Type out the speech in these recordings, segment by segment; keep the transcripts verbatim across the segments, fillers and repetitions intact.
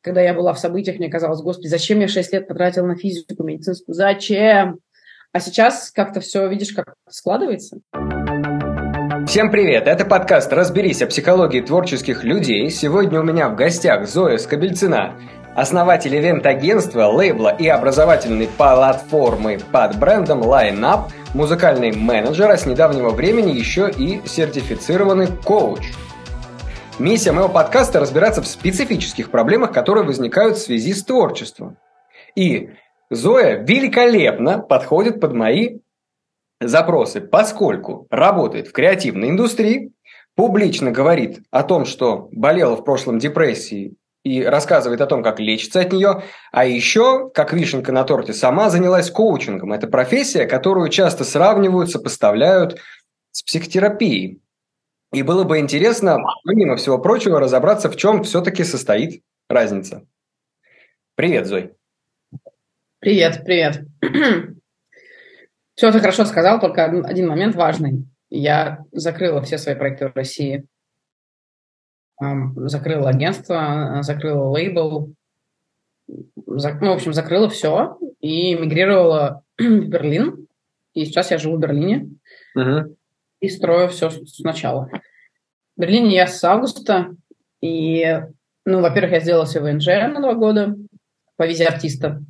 Когда я была в событиях, мне казалось, господи, зачем я шесть лет потратила на физику, медицинскую? Зачем? А сейчас как-то все, видишь, как складывается. Всем привет! Это подкаст «Разберись о психологии творческих людей». Сегодня у меня в гостях Зоя Скобельцына, основатель ивент-агентства, лейбла и образовательной платформы под брендом LineUp, музыкальный менеджер, а с недавнего времени еще и сертифицированный коуч. Миссия моего подкаста – разбираться в специфических проблемах, которые возникают в связи с творчеством. И Зоя великолепно подходит под мои запросы, поскольку работает в креативной индустрии, публично говорит о том, что болела в прошлом депрессией, и рассказывает о том, как лечится от нее, а еще, как вишенка на торте, сама занялась коучингом. Это профессия, которую часто сравнивают, сопоставляют с психотерапией. И было бы интересно, помимо всего прочего, разобраться, в чем все-таки состоит разница. Привет, Зой. Привет, привет. Все ты хорошо сказал, только один момент важный. Я закрыла все свои проекты в России. Закрыла агентство, закрыла лейбл, зак... ну, в общем, закрыла все и мигрировала в Берлин. И сейчас я живу в Берлине uh-huh. и строю все сначала. В Берлине я с августа, и, ну, во-первых, я сделала себе ВНЖ на два года по визе артиста,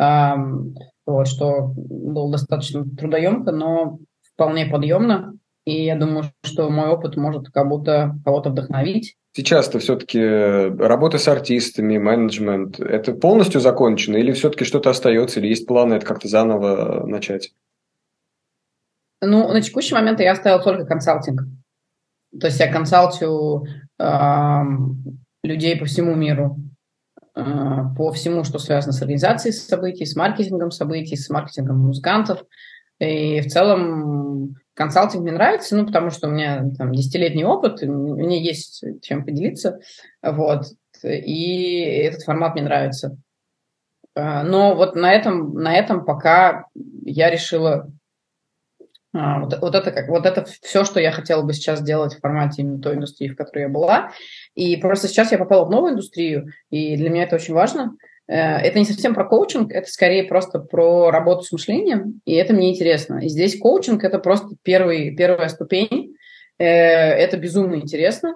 эм, вот, что было достаточно трудоемко, но вполне подъемно. И я думаю, что мой опыт может как будто кого-то вдохновить. Сейчас-то все-таки работа с артистами, менеджмент, это полностью закончено? Или все-таки что-то остается? Или есть планы это как-то заново начать? Ну, на текущий момент я оставила только консалтинг. То есть я консалтирую э, людей по всему миру. Э, по всему, что связано с организацией событий, с маркетингом событий, с маркетингом музыкантов. И в целом... Консалтинг мне нравится, ну, потому что у меня там десятилетний опыт, мне есть чем поделиться, вот, и этот формат мне нравится. Но вот на этом, на этом пока я решила, вот, вот, это как, вот это все, что я хотела бы сейчас делать в формате именно той индустрии, в которой я была, и просто сейчас я попала в новую индустрию, и для меня это очень важно. Это не совсем про коучинг, это скорее просто про работу с мышлением, и это мне интересно. И здесь коучинг – это просто первый, первая ступень, это безумно интересно.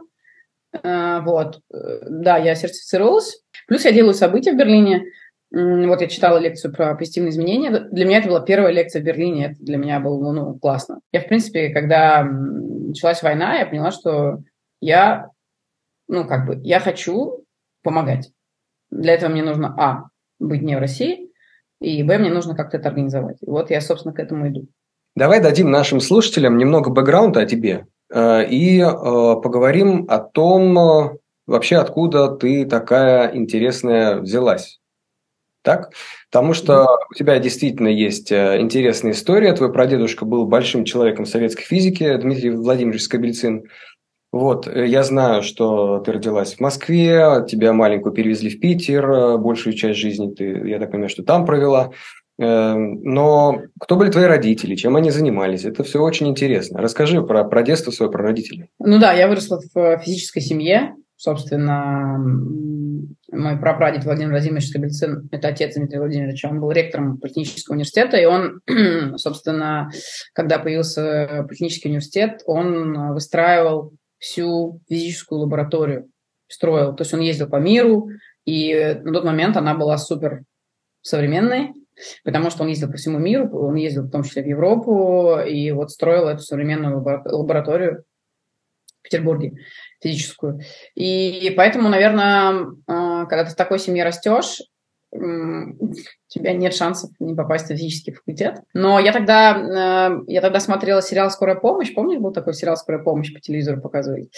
Вот. Да, я сертифицировалась, плюс я делаю события в Берлине. Вот я читала лекцию про позитивные изменения. Для меня это была первая лекция в Берлине, это для меня было, ну, классно. Я, в принципе, когда началась война, я поняла, что я, ну, как бы, я хочу помогать. Для этого мне нужно, а, быть не в России, и, б, мне нужно как-то это организовать. И вот я, собственно, к этому иду. Давай дадим нашим слушателям немного бэкграунда о тебе и поговорим о том, вообще, откуда ты такая интересная взялась. Так? Потому что у тебя действительно есть интересная история. Твой прадедушка был большим человеком советской физики, Дмитрий Владимирович Скобельцын. Вот, я знаю, что ты родилась в Москве, тебя маленькую перевезли в Питер, большую часть жизни ты, я так понимаю, что там провела. Но кто были твои родители, чем они занимались? Это все очень интересно. Расскажи про, про детство свое, про родителей. Ну да, я выросла в физической семье. Собственно, мой прапрадед Владимир Владимирович Скобельцын, это отец Дмитрия Владимировича, он был ректором политехнического университета, и он, собственно, когда появился политехнический университет, он выстраивал всю физическую лабораторию строил. То есть он ездил по миру, и на тот момент она была супер современной, потому что он ездил по всему миру, он ездил в том числе в Европу, и вот строил эту современную лабораторию в Петербурге, физическую. И поэтому, наверное, когда ты в такой семье растешь, у тебя нет шансов не попасть в физический факультет. Но я тогда, я тогда смотрела сериал «Скорая помощь». Помнишь, был такой сериал «Скорая помощь» по телевизору показывали?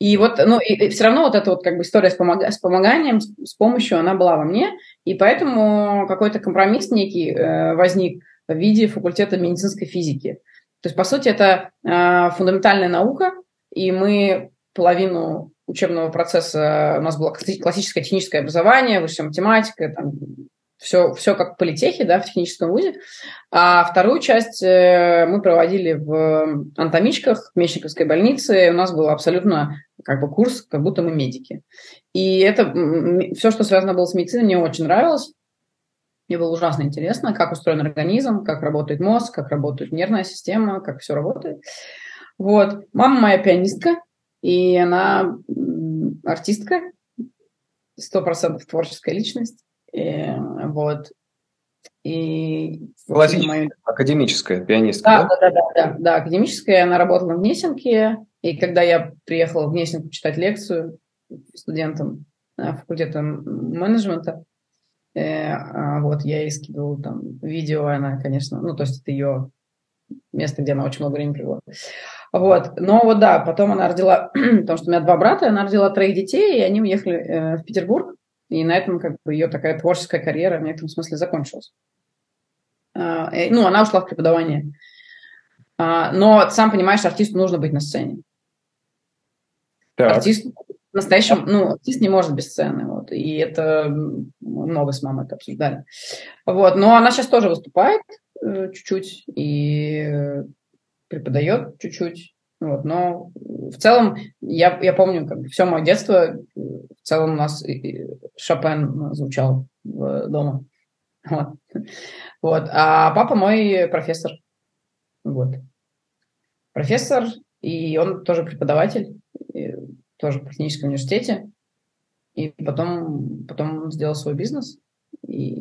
И вот, ну, и, и все равно вот эта вот как бы история с, помог... с помоганием, с, с помощью, она была во мне. И поэтому какой-то компромисс некий э, возник в виде факультета медицинской физики. То есть, по сути, это э, фундаментальная наука, и мы половину... учебного процесса у нас было классическое техническое образование, высшая математика, там, все, все как в политехе, да, в техническом вузе. А вторую часть мы проводили в Антомичках, в Мечниковской больнице. У нас был абсолютно как бы курс, как будто мы медики. И это все, что связано было с медициной, мне очень нравилось. Мне было ужасно интересно, как устроен организм, как работает мозг, как работает нервная система, как все работает. Вот. Мама моя пианистка, и она артистка, сто процентов творческая личность. И, вот. И, классическая, мою... академическая пианистка, да? Да, да, да, да, да, академическая. Она работала в Гнесинке, и когда я приехала в Гнесинку читать лекцию студентам факультета менеджмента, вот, я ей скидывала там видео, она, конечно, ну, то есть это ее место, где она очень много времени провела. Вот, но вот, да, потом она родила, потому что у меня два брата, она родила троих детей, и они уехали э, в Петербург, и на этом, как бы, ее такая творческая карьера в некотором смысле закончилась. А, и, ну, она ушла в преподавание. А, но, сам понимаешь, артисту нужно быть на сцене. Так. Артист... Настоящим, ну, артист не может без сцены, вот, и это много с мамой это обсуждали. Вот, но она сейчас тоже выступает э, чуть-чуть и преподает чуть-чуть, вот, но в целом, я, я помню, как бы все мое детство, в целом у нас Шопен звучал в, дома, вот. Вот, а папа мой профессор, вот, профессор, и он тоже преподаватель, тоже в техническом университете, и потом, потом сделал свой бизнес. И,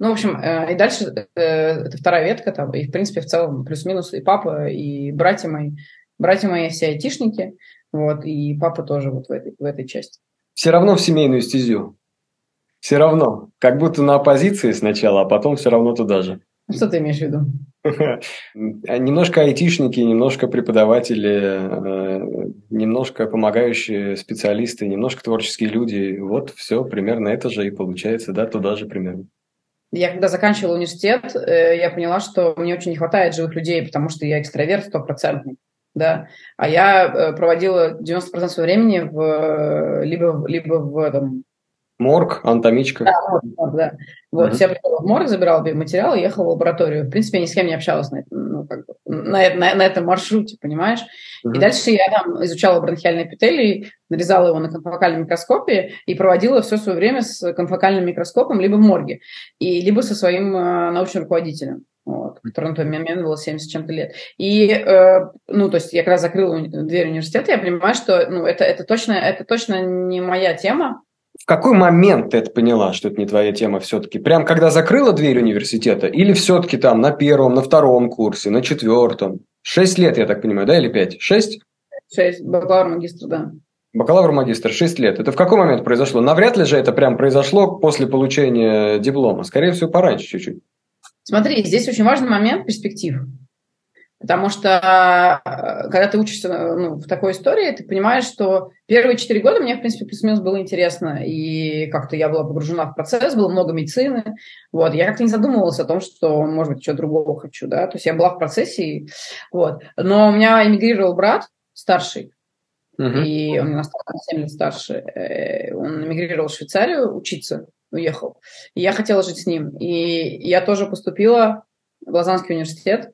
ну, в общем, э, и дальше э, это вторая ветка, там, и, в принципе, в целом плюс-минус и папа, и братья мои. Братья мои все айтишники, вот, и папа тоже вот в этой, в этой части. Все равно в семейную стезю. Все равно. Как будто на оппозиции сначала, а потом все равно туда же. Что ты имеешь в виду? Немножко айтишники, немножко преподаватели, немножко помогающие специалисты, немножко творческие люди. Вот все примерно это же и получается, да, туда же примерно. Я когда заканчивала университет, я поняла, что мне очень не хватает живых людей, потому что я экстраверт стопроцентный, да. А я проводила девяносто процентов своего времени в, либо, либо в этом... Морг, Антомичка. Да, морг, да. Вот, uh-huh. Я приехала в морг, забирала биоматериалы, ехала в лабораторию. В принципе, я ни с кем не общалась на, ну, как бы, на, на, на этом маршруте, понимаешь? Uh-huh. И дальше я там изучала бронхиальный эпителий, нарезала его на конфокальном микроскопе и проводила все свое время с конфокальным микроскопом либо в морге, и, либо со своим э, научным руководителем, вот, которому на тот момент было семьдесят с чем-то лет. И, э, ну, то есть я когда закрыла дверь университета, я понимаю, что ну, это, это, точно, это точно не моя тема. В какой момент ты это поняла, что это не твоя тема все-таки? Прям когда закрыла дверь университета? Или все-таки там на первом, на втором курсе, на четвертом? Шесть лет, я так понимаю, да? Или пять? Шесть? Шесть. Бакалавр-магистр, да. Бакалавр-магистр, шесть лет. Это в какой момент произошло? Навряд ли же это прям произошло после получения диплома. Скорее всего, пораньше чуть-чуть. Смотри, здесь очень важный момент перспектив. Потому что, когда ты учишься ну, в такой истории, ты понимаешь, что первые четыре года мне, в принципе, плюс-минус было интересно. И как-то я была погружена в процесс, было много медицины. Вот. Я как-то не задумывалась о том, что, может быть, чего другого хочу. Да? То есть я была в процессе. И, вот. Но у меня эмигрировал брат старший. Uh-huh. И он у нас семь лет старше. Он эмигрировал в Швейцарию учиться, уехал. И я хотела жить с ним. И я тоже поступила в Лозаннский университет.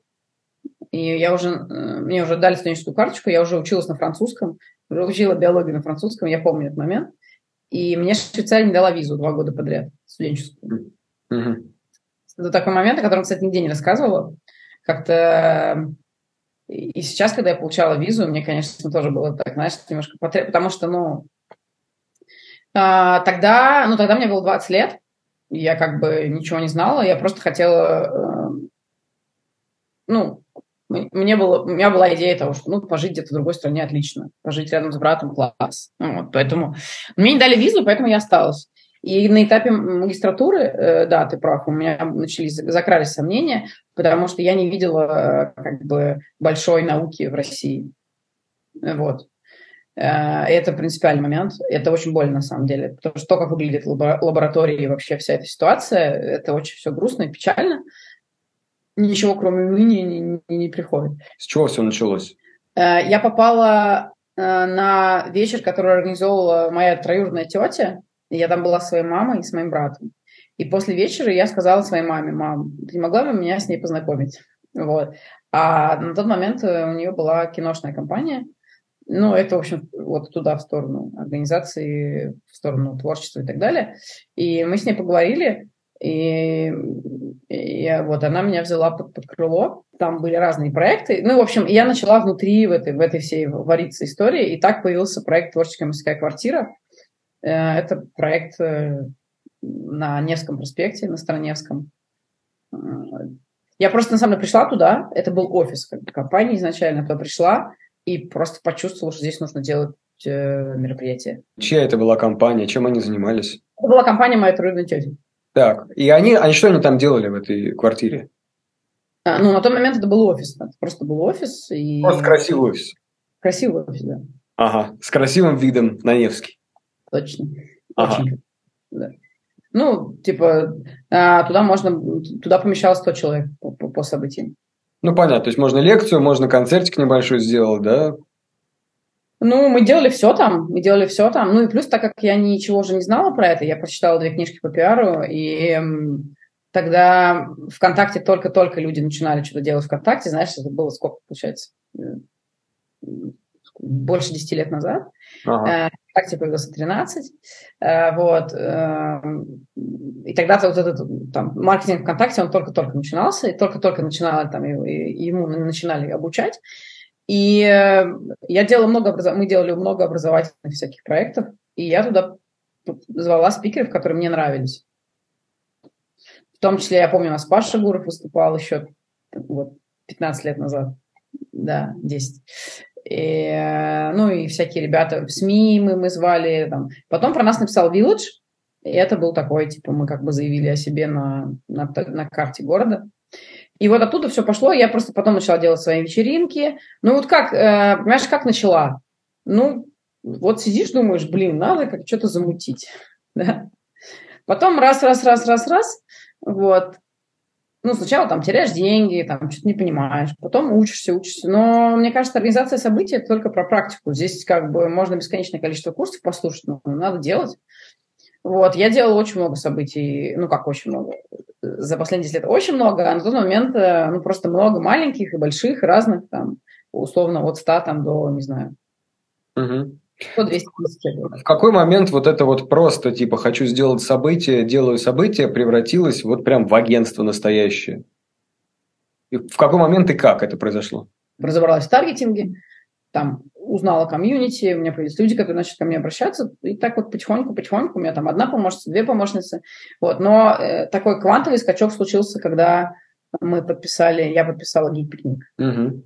И я уже, мне уже дали студенческую карточку, я уже училась на французском, уже учила биологию на французском, я помню этот момент. И мне Швейцария не дала визу два года подряд студенческую. Mm-hmm. Это такой момент, о котором, кстати, нигде не рассказывала. Как-то и сейчас, когда я получала визу, мне, конечно, тоже было так, знаешь, немножко потребно, потому что, ну, тогда, ну, тогда мне было двадцать лет, я как бы ничего не знала, я просто хотела, ну, Мне было, у меня была идея того, что ну, пожить где-то в другой стране отлично, пожить рядом с братом класс. Ну, вот, поэтому мне не дали визу, поэтому я осталась. И на этапе магистратуры, э, да, ты прав, у меня начались, закрались сомнения, потому что я не видела э, как бы большой науки в России. Вот. Э, это принципиальный момент, это очень больно на самом деле, потому что то, как выглядит лабора- лаборатория и вообще вся эта ситуация, это очень все грустно и печально. Ничего, кроме уныния, не, не, не приходит. С чего все началось? Я попала на вечер, который организовала моя троюродная тетя. Я там была с своей мамой и с моим братом. И после вечера я сказала своей маме: мам, ты не могла бы меня с ней познакомить? Вот. А на тот момент у нее была киношная компания. Ну, это, в общем, вот туда, в сторону организации, в сторону творчества и так далее. И мы с ней поговорили, и, и вот она меня взяла под, под крыло. Там были разные проекты. Ну, в общем, я начала внутри в этой, в этой всей вариться истории, и так появился проект «Творческая мастерская квартира». Это проект на Невском проспекте, на Староневском. Я просто, на самом деле, пришла туда. Это был офис компании изначально. Туда пришла и просто почувствовала, что здесь нужно делать мероприятие. Чья это была компания? Чем они занимались? Это была компания «Моя трудная тетя». Так, и они, они что они там делали в этой квартире? А, ну, на тот момент это был офис. Это просто был офис. И... Просто красивый офис. Красивый офис, да. Ага, с красивым видом на Невский. Точно. Ага. Очень. Да. Ну, типа, туда можно, туда помещалось сто человек по, по, по событиям. Ну, понятно. То есть можно лекцию, можно концертик небольшой сделать, да? Ну, мы делали все там, мы делали все там. Ну, и плюс, так как я ничего уже не знала про это, я прочитала две книжки по пиару, и эм, тогда ВКонтакте только-только люди начинали что-то делать ВКонтакте. Знаешь, это было сколько, получается? Больше десяти лет назад. Ага. ВКонтакте появился тринадцать. Вот. И тогда-то вот этот там, маркетинг ВКонтакте, он только-только начинался, и только-только начинали там, ему начинали обучать. И я делала много образов... мы делали много образовательных всяких проектов, и я туда звала спикеров, которые мне нравились. В том числе, я помню, у нас Паша Гуров выступал еще вот, пятнадцать лет назад. Да, десять. И, ну и всякие ребята в СМИ мы, мы звали. Там. Потом про нас написал Village, и это был такой, типа, мы как бы заявили о себе на, на, на карте города. И вот оттуда все пошло, я просто потом начала делать свои вечеринки. Ну вот как, понимаешь, как начала? Ну вот сидишь, думаешь, блин, надо как что-то замутить. Да? Потом раз, раз, раз, раз, раз, вот. Ну, сначала там теряешь деньги, там что-то не понимаешь, потом учишься, учишься. Но, мне кажется, организация событий – это только про практику. Здесь как бы можно бесконечное количество курсов послушать, но надо делать. Вот, я делала очень много событий, ну, как очень много, за последние десять лет очень много, а на тот момент, ну, просто много маленьких и больших, разных, там, условно, от ста там до, не знаю, угу. сто двести тысяч. В какой момент вот это вот просто, типа, хочу сделать событие, делаю событие, превратилось вот прям в агентство настоящее? И в какой момент и как это произошло? Разобралась в таргетинге, там, узнала комьюнити, у меня появились люди, которые начали ко мне обращаться, и так вот потихоньку-потихоньку, у меня там одна помощница, две помощницы, вот, но э, такой квантовый скачок случился, когда мы подписали, я подписала Geek-пикник угу.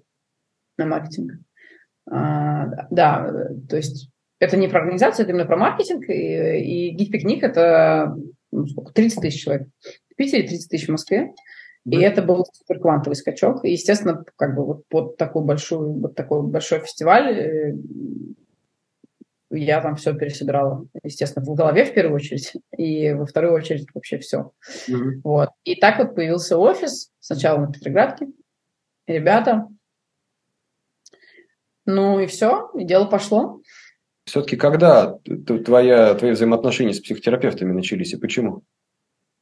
на маркетинг. А, да, то есть это не про организацию, это именно про маркетинг, и, и Geek-пикник это ну, сколько, тридцать тысяч человек в Питере, тридцать тысяч в Москве, и это был суперквантовый скачок. И, естественно, как бы вот под такой большой, вот такой большой фестиваль я там все пересобирала. Естественно, в голове в первую очередь, и во вторую очередь вообще все. Mm-hmm. Вот. И так вот появился офис. Сначала на Петроградке. Ребята. Ну и все, и дело пошло. Все-таки когда твоя, твои взаимоотношения с психотерапевтами начались и почему?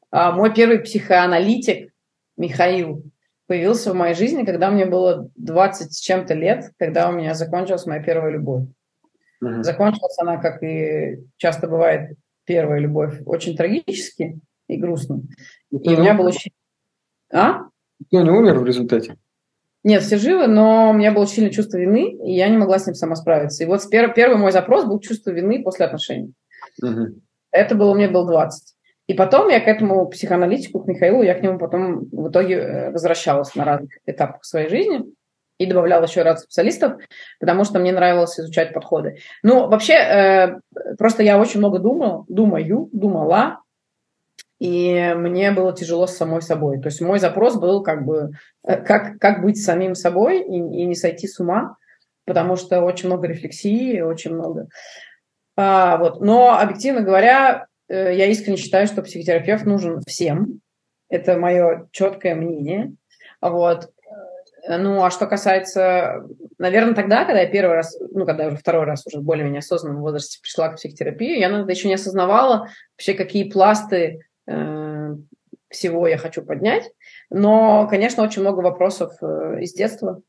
А, мой первый психоаналитик Михаил появился в моей жизни, когда мне было двадцать с чем-то лет, когда у меня закончилась моя первая любовь. Uh-huh. Закончилась она, как и часто бывает, первая любовь, очень трагически и грустно. И, и у меня был очень... А? Кто не умер в результате? Нет, все живы, но у меня было сильное чувство вины, и я не могла с ним сама справиться. И вот пер... первый мой запрос был чувство вины после отношений. Uh-huh. Это было, мне было двадцать. И потом я к этому психоаналитику, к Михаилу, я к нему потом в итоге возвращалась на разных этапах своей жизни и добавляла еще ряд специалистов, потому что мне нравилось изучать подходы. Ну, вообще, просто я очень много думала, думаю, думала, и мне было тяжело с самой собой. То есть мой запрос был как бы, как, как быть самим собой и, и не сойти с ума, потому что очень много рефлексии, очень много. А, вот. Но, объективно говоря, я искренне считаю, что психотерапевт нужен всем. Это мое четкое мнение. Вот. Ну, а что касается, наверное, тогда, когда я первый раз, ну, когда уже второй раз уже в более-менее осознанном возрасте пришла к психотерапии, я надо еще не осознавала вообще, какие пласты э, всего я хочу поднять. Но, конечно, очень много вопросов э, из детства,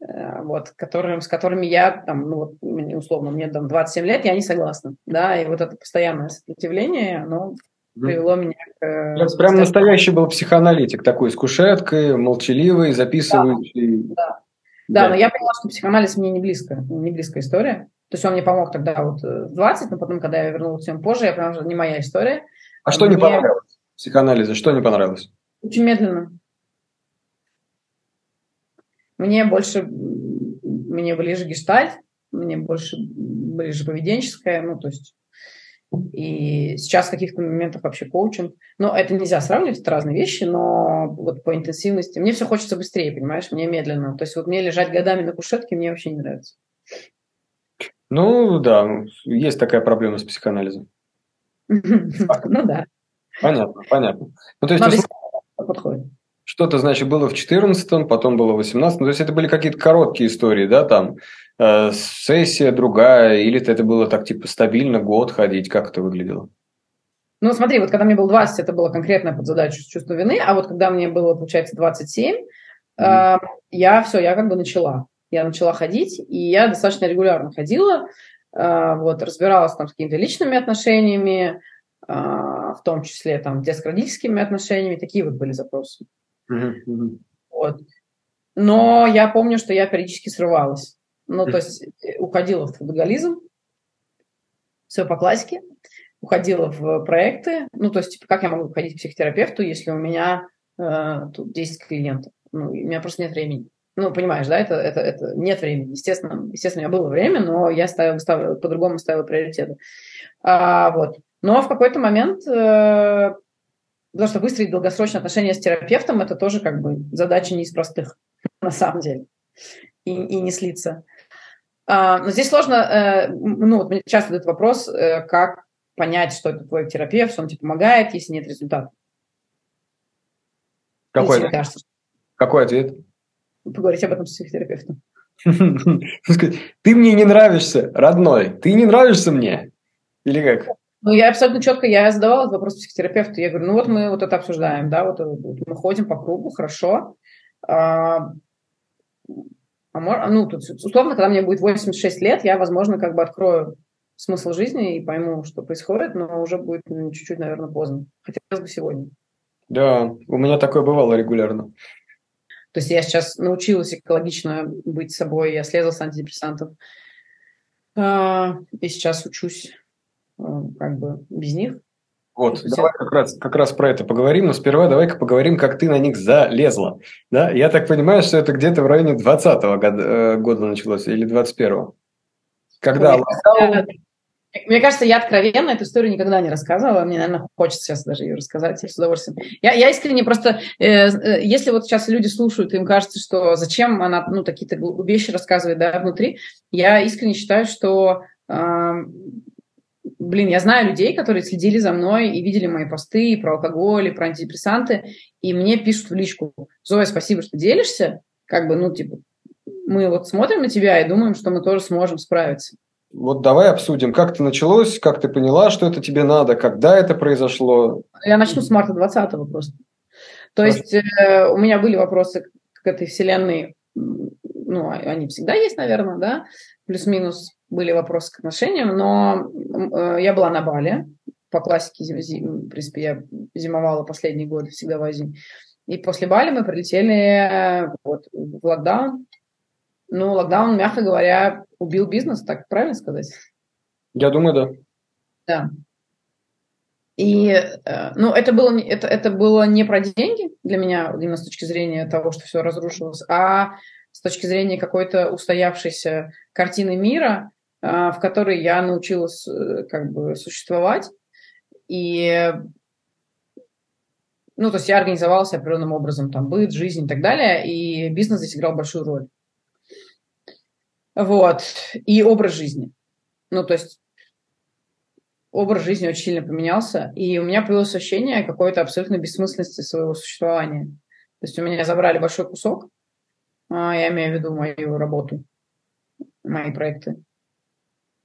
э, вот, которым, с которыми я, там, ну, вот, условно, мне там двадцать семь лет, я не согласна, да, и вот это постоянное сопротивление, оно... привело меня к... Это прям настоящий был психоаналитик, такой с кушеткой, молчаливый, записывающий. Да, да. Да, да, но я поняла, что психоанализ мне не близко, не близкая история. То есть он мне помог тогда вот в двадцать, но потом, когда я вернулась всем позже, я поняла, что не моя история. А что мне... не понравилось в психоанализе? Что не понравилось? Очень медленно. Мне больше... Мне ближе гештальт, мне больше ближе поведенческое, ну, то есть... И сейчас в каких-то моментах вообще коучинг. Но это нельзя сравнивать, это разные вещи, но вот по интенсивности. Мне все хочется быстрее, понимаешь, мне медленно. То есть вот мне лежать годами на кушетке мне вообще не нравится. Ну да, есть такая проблема с психоанализом. Ну да. Понятно, понятно. Ну то есть что-то, значит, было в четырнадцатом, потом было в восемнадцатом. То есть это были какие-то короткие истории, да, там... сессия другая, или это было так, типа, стабильно год ходить? Как это выглядело? Ну, смотри, вот когда мне было двадцать, это было конкретная подзадача чувства вины, а вот когда мне было, получается, двадцать семь, mm-hmm. э, я все, я как бы начала. Я начала ходить, и я достаточно регулярно ходила, э, вот, разбиралась там с какими-то личными отношениями, э, в том числе там детско-родительскими отношениями, такие вот были запросы. Mm-hmm. Вот. Но я помню, что я периодически срывалась. Ну, то есть уходила в трудоголизм, все по классике, уходила в проекты. Ну, то есть, типа, как я могу ходить к психотерапевту, если у меня э, тут десять клиентов? Ну, у меня просто нет времени. Ну, понимаешь, да, это, это, это нет времени. Естественно, естественно, у меня было время, но я ставила, ставила, по-другому ставила приоритеты. А, вот. Но в какой-то момент, э, потому что выстроить долгосрочные отношения с терапевтом, это тоже как бы задача не из простых, на самом деле. И, и не слиться. А, но здесь сложно, э, ну, вот мне часто задают вопрос, э, как понять, что это твой терапевт, что он тебе помогает, если нет результата. Какой ответ? Кажется, что... Какой ответ? Поговорить об этом с психотерапевтом. Ты мне не нравишься, родной, ты не нравишься мне. Или как? Ну, я абсолютно четко, я задавала вопрос психотерапевту, я говорю, ну, вот мы вот это обсуждаем, да, вот мы ходим по кругу, хорошо. Ну, тут, условно, когда мне будет восемьдесят шесть лет, я, возможно, как бы открою смысл жизни и пойму, что происходит, но уже будет ну, чуть-чуть, наверное, поздно. Хотелось бы сегодня. Да, у меня такое бывало регулярно. То есть я сейчас научилась экологично быть собой, я слезла с антидепрессантов, и сейчас учусь как бы без них. Вот, давай как раз, как раз про это поговорим, но сперва давай-ка поговорим, как ты на них залезла. Да? Я так понимаю, что это где-то в районе двадцатого года, года началось, или двадцать первого. Когда... Мне кажется, я, мне кажется, я откровенно эту историю никогда не рассказывала, мне, наверное, хочется сейчас даже ее рассказать, я с удовольствием. Я, я искренне просто, э, э, если вот сейчас люди слушают, им кажется, что зачем она ну, такие-то вещи рассказывает да, внутри, я искренне считаю, что... Э, Блин, я знаю людей, которые следили за мной и видели мои посты и про алкоголь, и про антидепрессанты, и мне пишут в личку: Зоя, спасибо, что делишься, как бы, ну, типа, мы вот смотрим на тебя и думаем, что мы тоже сможем справиться. Вот давай обсудим, как это началось, как ты поняла, что это тебе надо, когда это произошло. Я начну с марта двадцатого просто. То есть э, у меня были вопросы к этой вселенной, ну, они всегда есть, наверное, да, плюс-минус. Были вопросы к отношениям, но э, я была на Бали, по классике, зим, зим, в принципе, я зимовала последние годы всегда в Азии, и после Бали мы прилетели вот, в локдаун, ну, локдаун, мягко говоря, убил бизнес, так правильно сказать? Я думаю, да. Да. И, э, ну, это было, это, это было не про деньги для меня, именно с точки зрения того, что все разрушилось, а с точки зрения какой-то устоявшейся картины мира, в которой я научилась как бы существовать. И, ну, то есть я организовалась определенным образом, там, быт, жизнь и так далее, и бизнес здесь играл большую роль. Вот. И образ жизни. Ну, то есть образ жизни очень сильно поменялся, и у меня появилось ощущение какой-то абсолютной бессмысленности своего существования. То есть у меня забрали большой кусок, я имею в виду мою работу, мои проекты.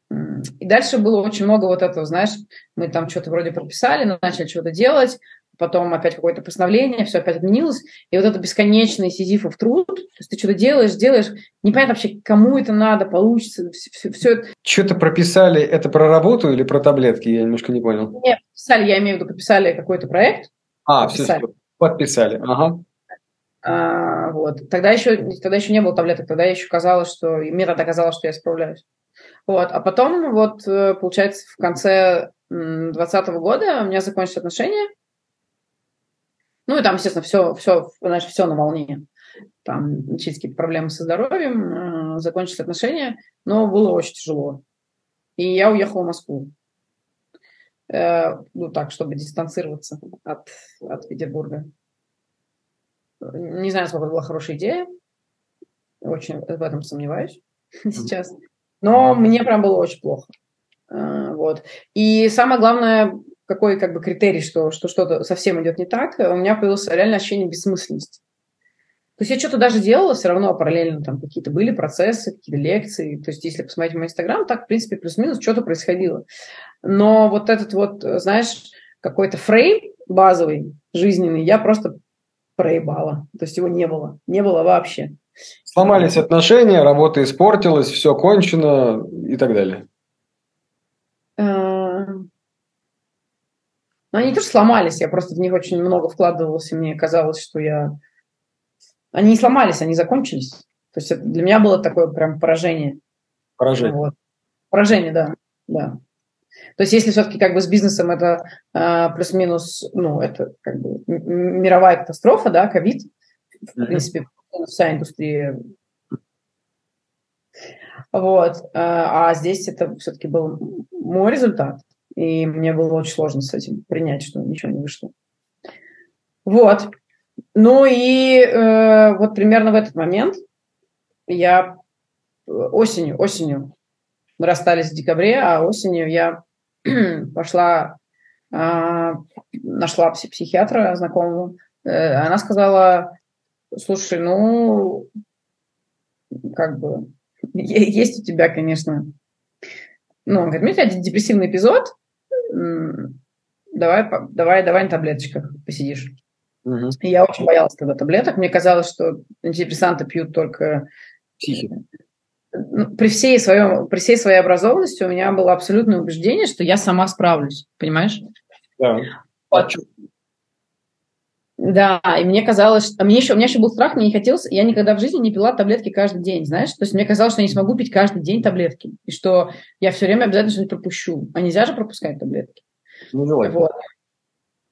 И дальше было очень много вот этого, знаешь, мы там что-то вроде прописали, но начали что-то делать, потом опять какое-то постановление, все опять отменилось, и вот это бесконечный сизифов труд, то есть ты что-то делаешь, делаешь, непонятно вообще, кому это надо, получится, все, все, все. Что-то прописали, это про работу или про таблетки, я немножко не понял. Нет, прописали, я имею в виду, прописали какой-то проект. А, прописали. Все, подписали, ага. А, вот, тогда еще, тогда еще не было таблеток, тогда еще казалось, что, мне тогда казалось, что я справляюсь. Вот, а потом, вот, получается, в конце двадцатого года у меня закончились отношения. Ну, и там, естественно, все, все, знаешь, все на волне. Там начались какие-то проблемы со здоровьем, закончились отношения, но было очень тяжело. И я уехала в Москву. Ну, так, чтобы дистанцироваться от, от Петербурга. Не знаю, насколько это была хорошая идея. Очень в этом сомневаюсь сейчас. Но мне прям было очень плохо. Вот. И самое главное, какой как бы критерий, что, что что-то совсем идет не так, у меня появилось реально ощущение бессмысленности. То есть я что-то даже делала, все равно параллельно там какие-то были процессы, какие-то лекции. То есть если посмотреть мой Инстаграм, так, в принципе, плюс-минус что-то происходило. Но вот этот вот, знаешь, какой-то фрейм базовый, жизненный, я просто проебала. То есть его не было. Не было вообще. Сломались отношения, работа испортилась, все кончено и так далее. Но они тоже сломались, я просто в них очень много вкладывалась, и мне казалось, что я... Они не сломались, они закончились. То есть для меня было такое прям поражение. Поражение. Вот. Поражение, да. да. То есть если все-таки как бы с бизнесом это э, плюс-минус, ну, это как бы мировая катастрофа, да, ковид, в принципе, вся индустрия. Вот. А здесь это все-таки был мой результат. И мне было очень сложно с этим принять, что ничего не вышло. Вот. Ну и э, вот примерно в этот момент я осенью, осенью, мы расстались в декабре, а осенью я пошла, э, нашла психиатра знакомого. Э, она сказала, слушай, ну, как бы, есть у тебя, конечно, ну, он говорит, у меня депрессивный эпизод, давай, давай, давай на таблеточках посидишь. Угу. Я очень боялась тогда таблеток. Мне казалось, что антидепрессанты пьют только... Психи. При всей, своем, при всей своей образованности у меня было абсолютное убеждение, что я сама справлюсь. Понимаешь? Да. Вот. Да, и мне казалось, что... Мне еще, у меня еще был страх, мне не хотелось... Я никогда в жизни не пила таблетки каждый день, знаешь? То есть мне казалось, что я не смогу пить каждый день таблетки, и что я все время обязательно что-нибудь пропущу. А нельзя же пропускать таблетки. Ну, давай. Вот.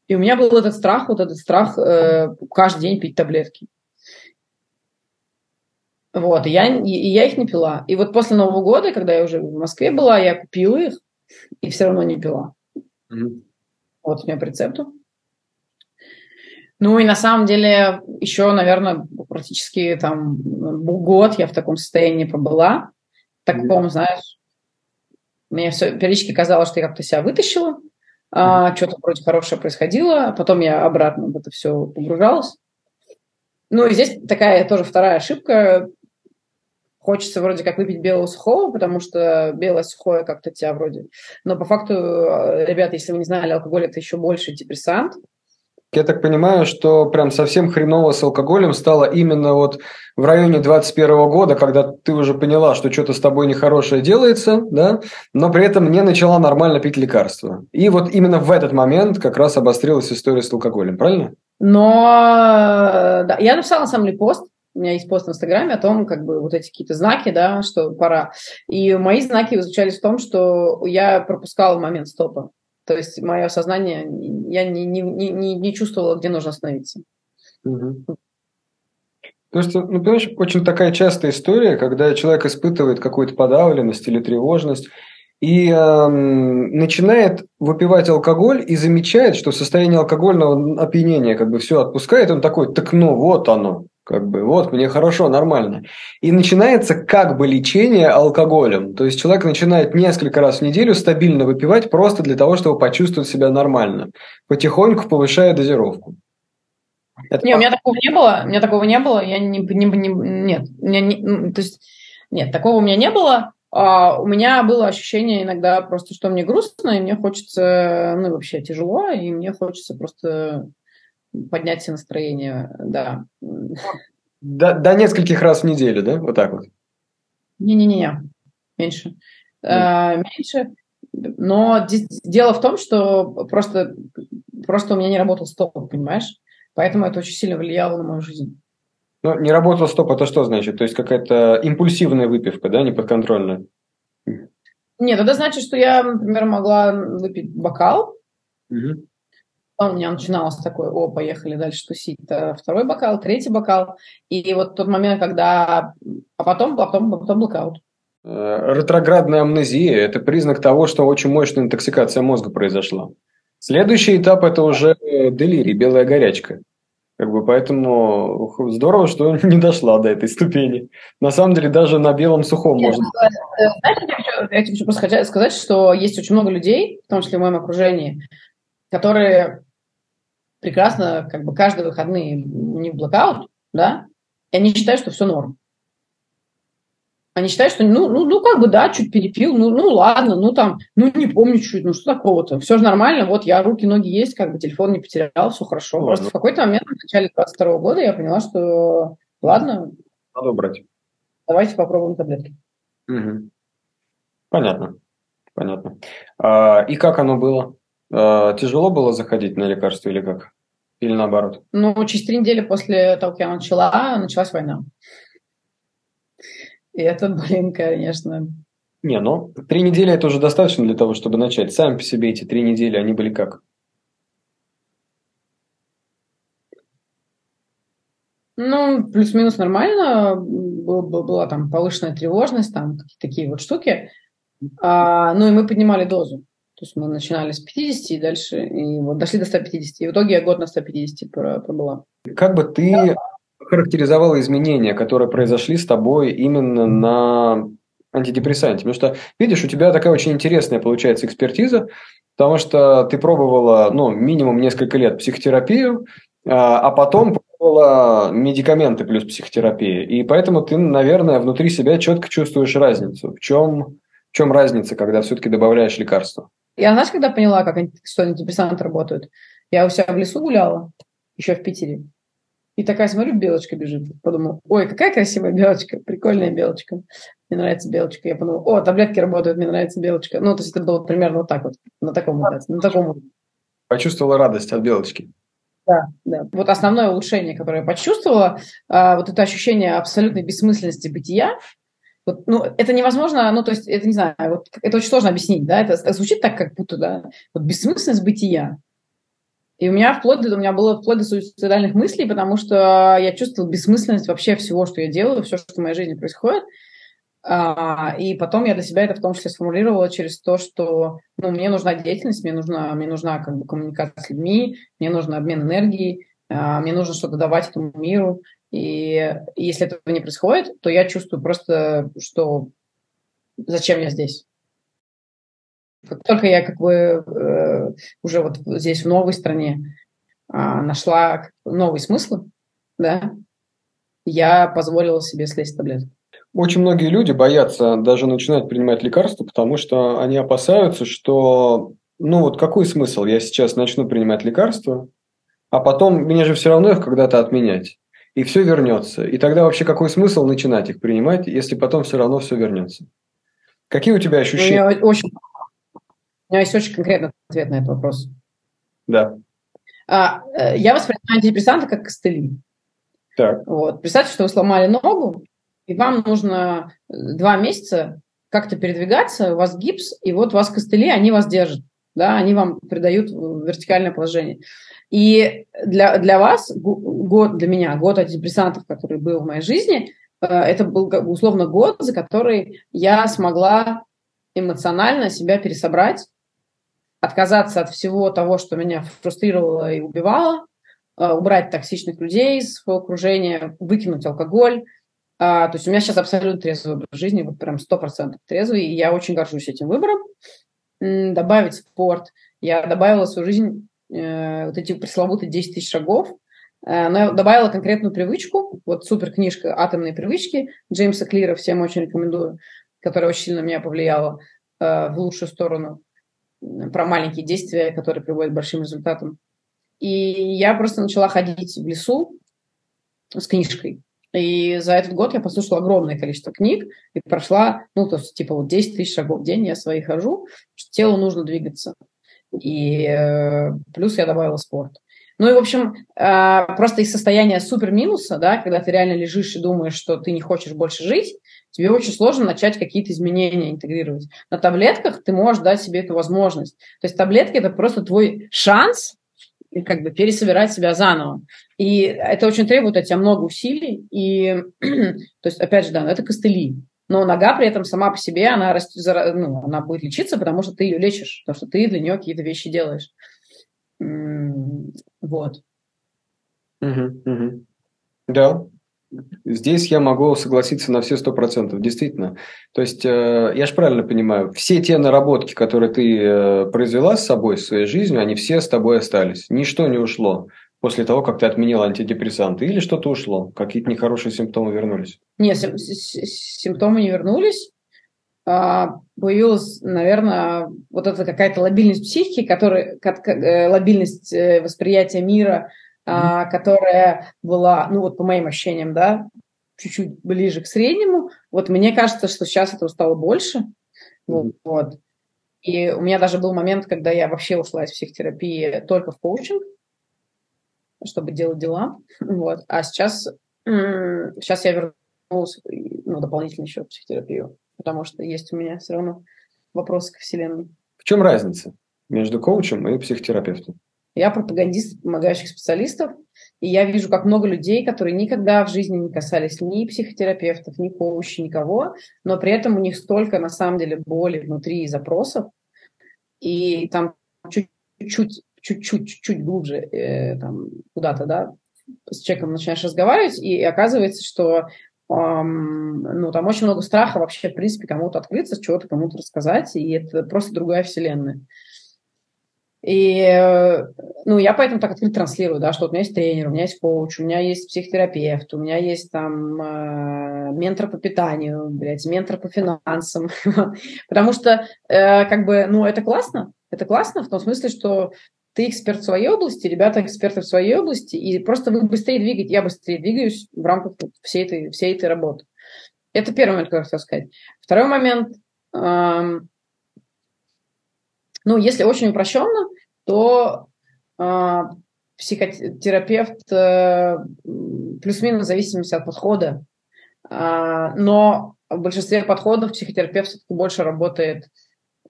И у меня был этот страх, вот этот страх э, каждый день пить таблетки. Вот, и я, и я их не пила. И вот после Нового года, когда я уже в Москве была, я купила их и все равно не пила. Mm-hmm. Вот у меня по рецепту. Ну и на самом деле еще, наверное, практически там год я в таком состоянии побыла. Так, по-моему, знаешь, мне все периодически казалось, что я как-то себя вытащила, а, что-то вроде хорошее происходило, потом я обратно в это все погружалась. Ну и здесь такая тоже вторая ошибка. Хочется вроде как выпить белого сухого, потому что белое сухое как-то тебя вроде... Но по факту, ребята, если вы не знали, алкоголь – это еще больше депрессант. Я так понимаю, что прям совсем хреново с алкоголем стало именно вот в районе двадцать первого года, когда ты уже поняла, что что-то с тобой нехорошее делается, да, но при этом не начала нормально пить лекарства. И вот именно в этот момент как раз обострилась история с алкоголем, правильно? Но да, я написала на самом деле пост, у меня есть пост в Инстаграме о том, как бы вот эти какие-то знаки, да, что пора. И мои знаки заключались в том, что я пропускала момент стопа. То есть мое сознание, я не, не, не, не чувствовала, где нужно остановиться. Угу. То есть, ну, понимаешь, очень такая частая история, когда человек испытывает какую-то подавленность или тревожность и э, начинает выпивать алкоголь и замечает, что состояние алкогольного опьянения как бы все отпускает, он такой, так ну вот оно. Как бы вот, мне хорошо, нормально. И начинается как бы лечение алкоголем. То есть человек начинает несколько раз в неделю стабильно выпивать просто для того, чтобы почувствовать себя нормально. Потихоньку повышая дозировку. Это не, у меня такого не было, у меня такого не было, я не, не, не нет, у меня не, то есть, нет, такого у меня не было, а, у меня было ощущение иногда просто, что мне грустно, и мне хочется, ну, вообще тяжело, и мне хочется просто поднять себе настроение, да. До, до нескольких раз в неделю, да, вот так вот? Не-не-не, меньше, а, меньше, но дело в том, что просто, просто у меня не работал стол, понимаешь? Поэтому это очень сильно влияло на мою жизнь. Ну, не работал стоп, это что значит? То есть какая-то импульсивная выпивка, да, неподконтрольная? Нет, это значит, что я, например, могла выпить бокал. Угу. Потом у меня начиналось такое, о, поехали дальше тусить. Второй бокал, третий бокал. И вот тот момент, когда... А потом, потом, потом блокаут. Ретроградная амнезия – это признак того, что очень мощная интоксикация мозга произошла. Следующий этап – это уже делирий, белая горячка. Как бы поэтому здорово, что не дошла до этой ступени. На самом деле, даже на белом сухом можно. Знаете, я тебе просто хочу сказать, что есть очень много людей, в том числе в моем окружении, которые прекрасно, как бы, каждые выходные у них блокаут, да, и они считают, что все норм. Они считают, что, ну, ну, ну, как бы, да, чуть перепил, ну, ну, ладно, ну, там, ну, не помню чуть, ну, что такого-то, все же нормально, вот я, руки, ноги есть, как бы, телефон не потерял, все хорошо. Ладно. Просто в какой-то момент, в начале двадцать второго года я поняла, что, ладно, надо убрать. Давайте попробуем таблетки. Угу. Понятно, понятно. А, и как оно было? А, тяжело было заходить на лекарства или как? Или наоборот? Ну, через три недели после того, как я начала, началась война. И это, блин, конечно. Не, ну, три недели это уже достаточно для того, чтобы начать. Сами по себе эти три недели, они были как? Ну, плюс-минус нормально. Была, была там повышенная тревожность, там какие-то такие вот штуки. А, ну, и мы поднимали дозу. То есть мы начинали с пятидесяти и дальше, и вот дошли до сто пятьдесят. И в итоге я год на сто пятьдесят пробыла. Как бы ты... Да. Характеризовало изменения, которые произошли с тобой именно на антидепрессанте. Потому что, видишь, у тебя такая очень интересная получается экспертиза, потому что ты пробовала, ну, минимум несколько лет психотерапию, а потом пробовала медикаменты плюс психотерапия. И поэтому ты, наверное, внутри себя четко чувствуешь разницу. В чем, в чем разница, когда все-таки добавляешь лекарства? Я, знаешь, когда поняла, как что антидепрессанты работают? Я у себя в лесу гуляла, еще в Питере. И такая, смотрю, белочка бежит. Подумала, ой, какая красивая белочка, прикольная белочка. Мне нравится белочка. Я подумала, о, таблетки работают, мне нравится белочка. Ну, то есть это было примерно вот так вот, на таком вот, на таком. Почувствовала радость от белочки. Да, да. Вот основное улучшение, которое я почувствовала, вот это ощущение абсолютной бессмысленности бытия. Вот, ну, это невозможно, ну, то есть, это не знаю, вот, это очень сложно объяснить, да, это, это звучит так, как будто, да, вот бессмысленность бытия. И у меня вплоть до, у меня было вплоть до суицидальных мыслей, потому что я чувствовала бессмысленность вообще всего, что я делаю, все, что в моей жизни происходит. И потом я для себя это в том числе сформулировала через то, что, ну, мне нужна деятельность, мне нужна, мне нужна как бы коммуникация с людьми, мне нужен обмен энергией, мне нужно что-то давать этому миру. И если этого не происходит, то я чувствую просто, что зачем я здесь? Как только я как бы э, уже вот здесь, в новой стране, э, нашла новый смысл, да, я позволила себе слезть с таблеток. Очень многие люди боятся даже начинать принимать лекарства, потому что они опасаются, что, ну вот какой смысл, я сейчас начну принимать лекарства, а потом мне же все равно их когда-то отменять, и все вернется. И тогда вообще какой смысл начинать их принимать, если потом все равно все вернется? Какие у тебя ощущения? У меня очень... У меня есть очень конкретный ответ на этот вопрос. Да. А, я воспринимаю антидепрессанты как костыли. Так. Вот. Представьте, что вы сломали ногу, и вам нужно два месяца как-то передвигаться, у вас гипс, и вот у вас костыли, они вас держат, да, они вам придают вертикальное положение. И для, для вас, год для меня, год антидепрессантов, который был в моей жизни, это был условно год, за который я смогла эмоционально себя пересобрать, отказаться от всего того, что меня фрустрировало и убивало, убрать токсичных людей из своего окружения, выкинуть алкоголь. То есть у меня сейчас абсолютно трезвый выбор в жизни, вот прям сто процентов трезвый, и я очень горжусь этим выбором. Добавить спорт. Я добавила в свою жизнь вот эти пресловутые десять тысяч шагов. Но я добавила конкретную привычку, вот супер книжка «Атомные привычки» Джеймса Клира, всем очень рекомендую, которая очень сильно на меня повлияла э, в лучшую сторону, про маленькие действия, которые приводят к большим результатам. И я просто начала ходить в лесу с книжкой. И за этот год я послушала огромное количество книг и прошла, ну, то есть, типа, вот десять тысяч шагов в день я свои хожу, что телу нужно двигаться. И э, плюс я добавила спорт. Ну и, в общем, э, просто из состояния супер-минуса, да, когда ты реально лежишь и думаешь, что ты не хочешь больше жить, тебе очень сложно начать какие-то изменения интегрировать. На таблетках ты можешь дать себе эту возможность. То есть таблетки – это просто твой шанс как бы пересобирать себя заново. И это очень требует от тебя много усилий. И, то есть, опять же, да, это костыли. Но нога при этом сама по себе, она, растет, ну, она будет лечиться, потому что ты ее лечишь, потому что ты для нее какие-то вещи делаешь. Вот. Угу, угу. Да. Здесь я могу согласиться на все сто процентов, действительно. То есть, я же правильно понимаю, все те наработки, которые ты произвела с собой, своей жизнью, они все с тобой остались. Ничто не ушло после того, как ты отменила антидепрессанты. Или что-то ушло, какие-то нехорошие симптомы вернулись? Нет, сим- симптомы не вернулись. Появилась, наверное, вот эта какая-то лабильность психики, которая, лабильность восприятия мира, Mm-hmm. которая была, ну вот по моим ощущениям, да, чуть-чуть ближе к среднему. Вот мне кажется, что сейчас этого стало больше. Mm-hmm. Вот. И у меня даже был момент, когда я вообще ушла из психотерапии только в коучинг, чтобы делать дела. Вот. А сейчас, м-м, сейчас я вернулась, ну, дополнительно еще в психотерапию, потому что есть у меня все равно вопросы к Вселенной. В чем разница между коучем и психотерапевтом? Я пропагандист помогающих специалистов, и я вижу, как много людей, которые никогда в жизни не касались ни психотерапевтов, ни коучей, никого, но при этом у них столько, на самом деле, боли внутри и запросов, и там чуть-чуть, чуть-чуть, чуть-чуть глубже э, там, куда-то, да, с человеком начинаешь разговаривать, и оказывается, что эм, ну, там очень много страха вообще, в принципе, кому-то открыться, чего-то кому-то рассказать, и это просто другая вселенная. И, ну, я поэтому так открыто транслирую, да, что вот у меня есть тренер, у меня есть коуч, у меня есть психотерапевт, у меня есть там э, ментор по питанию, блядь, ментор по финансам, потому что, э, как бы, ну, это классно, это классно в том смысле, что ты эксперт в своей области, ребята эксперты в своей области, и просто вы быстрее двигаетесь, я быстрее двигаюсь в рамках всей этой, всей этой работы. Это первый момент, который я хотел сказать. Второй момент... Э, Ну, если очень упрощенно, то э, психотерапевт э, плюс-минус в зависимости от подхода. Э, но в большинстве подходов психотерапевт все-таки больше работает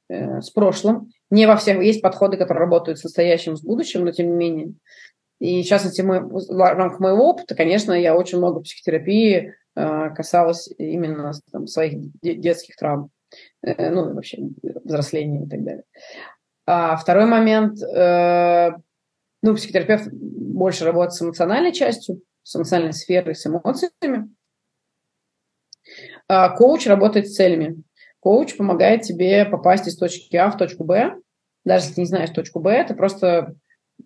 э, с прошлым. Не во всех. Есть подходы, которые работают с настоящим, с будущим, но тем не менее. И, в частности, мы, в рамках моего опыта, конечно, я очень много психотерапии э, касалась именно там, своих детских травм. Ну, вообще, взросление и так далее. А второй момент. Э, ну, психотерапевт больше работает с эмоциональной частью, с эмоциональной сферой, с эмоциями. А коуч работает с целями. Коуч помогает тебе попасть из точки А в точку Б. Даже если ты не знаешь точку Б, ты просто...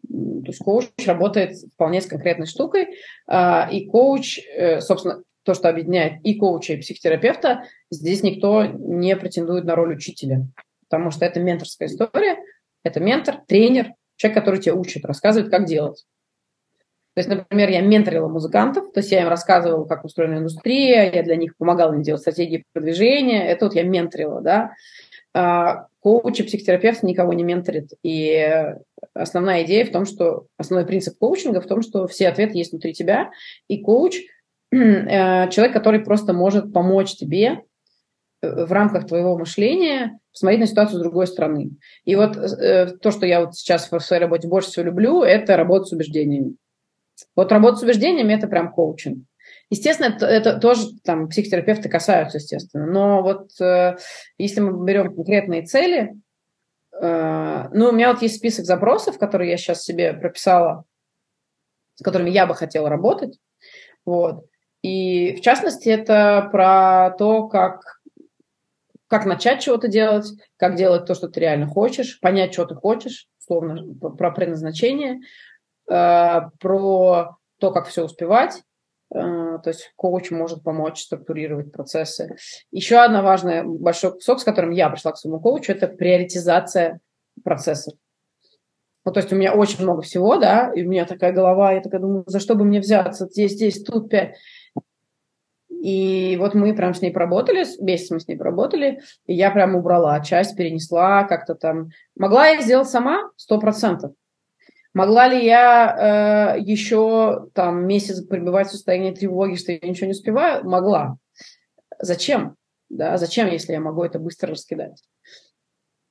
То есть коуч работает вполне с конкретной штукой. А, и коуч, э, собственно... то, что объединяет и коуча, и психотерапевта, здесь никто не претендует на роль учителя, потому что это менторская история, это ментор, тренер, человек, который тебя учит, рассказывает, как делать. То есть, например, я менторила музыкантов, то есть я им рассказывала, как устроена индустрия, я для них помогала им делать стратегии продвижения, это вот я менторила, да. А коуч и психотерапевт никого не менторит, и основная идея в том, что, основной принцип коучинга в том, что все ответы есть внутри тебя, и коуч – человек, который просто может помочь тебе в рамках твоего мышления посмотреть на ситуацию с другой стороны. И вот э, то, что я вот сейчас в своей работе больше всего люблю, это работа с убеждениями. Вот работа с убеждениями – это прям коучинг. Естественно, это, это тоже там психотерапевты касаются, естественно. Но вот э, если мы берем конкретные цели, э, ну, у меня вот есть список запросов, которые я сейчас себе прописала, с которыми я бы хотела работать. Вот. И, в частности, это про то, как, как начать чего-то делать, как делать то, что ты реально хочешь, понять, что ты хочешь, условно, про предназначение, э, про то, как все успевать. То есть коуч может помочь структурировать процессы. Еще одна важная большой кусок, с которым я пришла к своему коучу, это приоритизация процессов. Ну, то есть у меня очень много всего, да, и у меня такая голова, я такая думаю, за что бы мне взяться? Здесь, здесь, тут пять. И вот мы прям с ней поработали, месяц мы с ней поработали, и я прям убрала, часть перенесла как-то там. Могла я сделать сама? Сто процентов. Могла ли я э, еще там месяц пребывать в состоянии тревоги, что я ничего не успеваю? Могла. Зачем? Да, зачем, если я могу это быстро раскидать?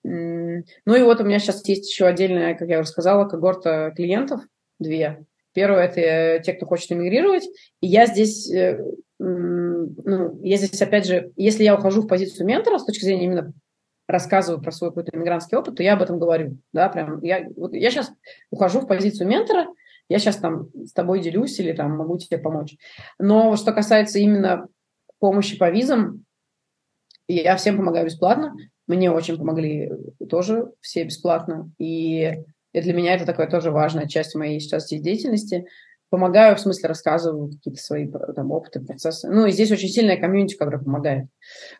Ну и вот у меня сейчас есть еще отдельная, как я уже сказала, когорта клиентов, две. Первая – это те, кто хочет эмигрировать, и я здесь, ну, я здесь, опять же, если я ухожу в позицию ментора с точки зрения именно рассказываю про свой какой-то эмигрантский опыт, то я об этом говорю, да, прям, я, вот я сейчас ухожу в позицию ментора, я сейчас там с тобой делюсь или там могу тебе помочь. Но что касается именно помощи по визам, я всем помогаю бесплатно. Мне очень помогли тоже все бесплатно, и для меня это такая тоже важная часть моей сейчас деятельности. Помогаю, в смысле рассказываю какие-то свои там, опыты, процессы. Ну, и здесь очень сильная комьюнити, которая помогает.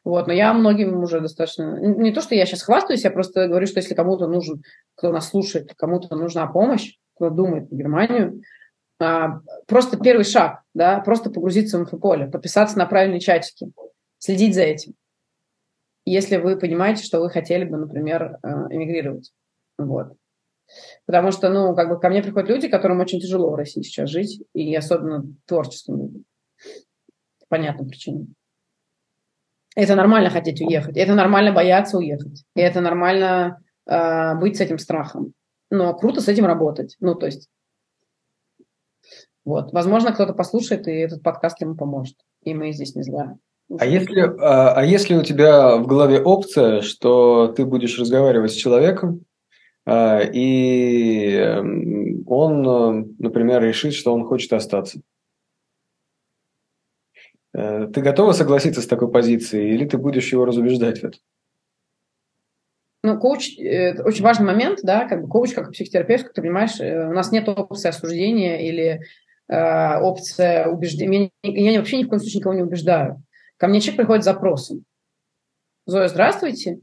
Вот, но я многим уже достаточно... Не то, что я сейчас хвастаюсь, я просто говорю, что если кому-то нужен, кто нас слушает, кому-то нужна помощь, кто думает в Германию, просто первый шаг, да, просто погрузиться в инфополе, подписаться на правильные чатики, следить за этим. Если вы понимаете, что вы хотели бы, например, эмигрировать. Вот. Потому что, ну, как бы ко мне приходят люди, которым очень тяжело в России сейчас жить, и особенно творческим людям. Понятно причина. Это нормально хотеть уехать, это нормально бояться уехать, и это нормально э, быть с этим страхом. Но круто с этим работать. Ну, то есть, вот. Возможно, кто-то послушает, и этот подкаст ему поможет. И мы здесь не зря. А если, а, а если у тебя в голове опция, что ты будешь разговаривать с человеком, а, и он, например, решит, что он хочет остаться? А, ты готова согласиться с такой позицией, или ты будешь его разубеждать в этом? Ну, коуч, это очень важный момент, да, как бы коуч, как психотерапевт, ты понимаешь, у нас нет опции осуждения или а, опция убеждения. Я, я вообще ни в коем случае никого не убеждаю. Ко мне человек приходит с запросом. Зоя, здравствуйте.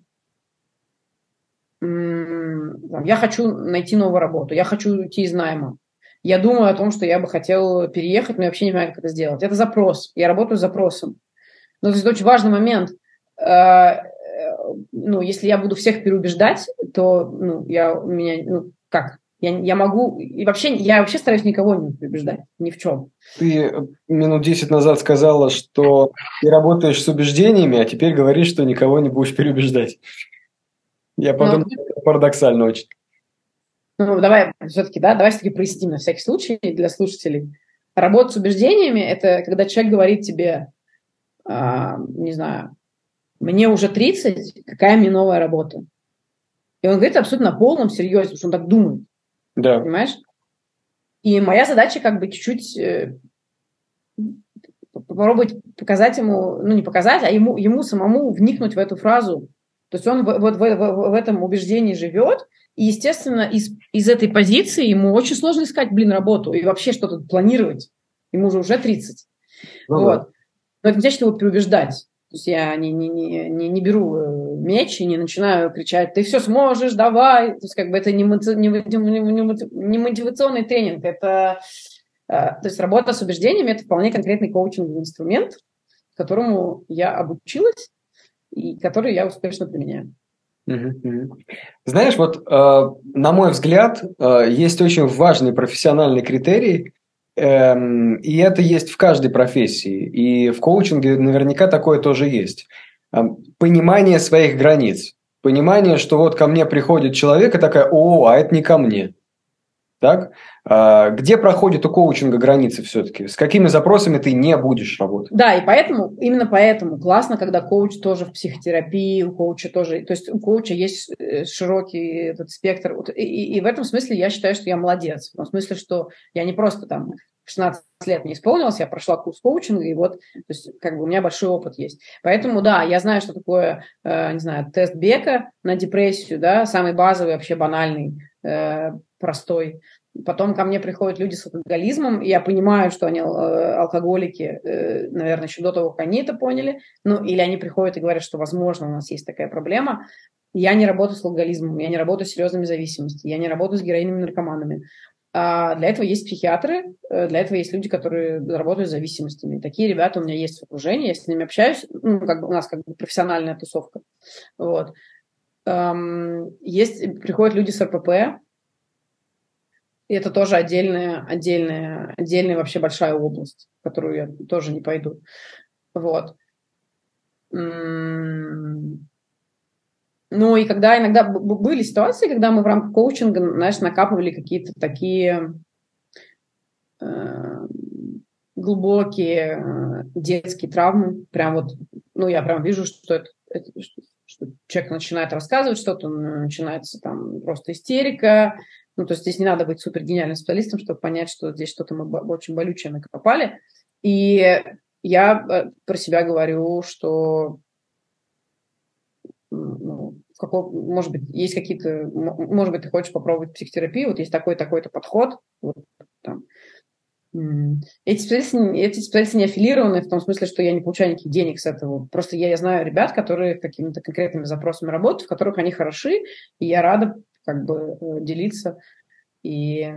Я хочу найти новую работу. Я хочу уйти из найма. Я думаю о том, что я бы хотел переехать, но я вообще не понимаю, как это сделать. Это запрос. Я работаю с запросом. Но это очень важный момент. Ну, если я буду всех переубеждать, то ну, я у меня... Ну, как? Я, я могу... И вообще, я вообще стараюсь никого не убеждать. Ни в чем. Ты минут десять назад сказала, что ты работаешь с убеждениями, а теперь говоришь, что никого не будешь переубеждать. Я подумал, ну, это парадоксально очень. Ну, давай все-таки, да, давай все-таки проясним на всякий случай для слушателей. Работа с убеждениями – это когда человек говорит тебе, а, не знаю, мне уже тридцать, какая мне новая работа? И он говорит абсолютно на полном серьезе, потому что он так думает. Да. Понимаешь? И моя задача как бы чуть-чуть э, попробовать показать ему, ну не показать, а ему, ему самому вникнуть в эту фразу. То есть он в, вот в, в, в этом убеждении живет, и, естественно, из, из этой позиции ему очень сложно искать, блин, работу и вообще что-то планировать. Ему же уже тридцать. Ну, вот. Да. Но это не значит его переубеждать. То есть я не, не, не, не, не беру меч и не начинаю кричать, ты все сможешь, давай. То есть как бы это не, мотив, не, не мотивационный тренинг. Это, то есть работа с убеждениями – это вполне конкретный коучинговый инструмент, которому я обучилась и который я успешно применяю. Знаешь, вот на мой взгляд, есть очень важный профессиональный критерий, и это есть в каждой профессии, и в коучинге наверняка такое тоже есть. Понимание своих границ, понимание, что вот ко мне приходит человек и такая, о, а это не ко мне. Так? Где проходит у коучинга границы все-таки? С какими запросами ты не будешь работать? Да, и поэтому, именно поэтому классно, когда коуч тоже в психотерапии, у коуча тоже, то есть у коуча есть широкий этот спектр. И, и, и в этом смысле я считаю, что я молодец. В том смысле, что я не просто там шестнадцать лет не исполнилось, я прошла курс коучинга, и вот, то есть, как бы у меня большой опыт есть. Поэтому, да, я знаю, что такое, не знаю, тест Бека на депрессию, да, самый базовый, вообще банальный, э, простой. Потом ко мне приходят люди с алкоголизмом, и я понимаю, что они алкоголики, наверное, еще до того, как они это поняли, ну, или они приходят и говорят, что, возможно, у нас есть такая проблема. Я не работаю с алкоголизмом, я не работаю с серьезными зависимостями, я не работаю с героинами и наркоманами. А для этого есть психиатры, для этого есть люди, которые работают с зависимостями. Такие ребята у меня есть в окружении, я с ними общаюсь, ну, как бы у нас как бы профессиональная тусовка. Вот. Есть, приходят люди с эр пэ пэ, и это тоже отдельная, отдельная, отдельная вообще большая область, в которую я тоже не пойду. Вот. Ну и когда иногда были ситуации, когда мы в рамках коучинга, знаешь, накапывали какие-то такие э, глубокие детские травмы. Прям вот, ну я прям вижу, что это... это что человек начинает рассказывать что-то, начинается там просто истерика. Ну, то есть здесь не надо быть супергениальным специалистом, чтобы понять, что здесь что-то мы очень болючее накопали. И я про себя говорю, что, ну, каков, может быть, есть какие-то... Может быть, ты хочешь попробовать психотерапию, вот есть такой-такой-то подход. Вот, там. Эти специалисты, эти специалисты не аффилированы в том смысле, что я не получаю никаких денег с этого. Просто я, я знаю ребят, которые какими-то конкретными запросами работают, в которых они хороши, и я рада как бы делиться. И...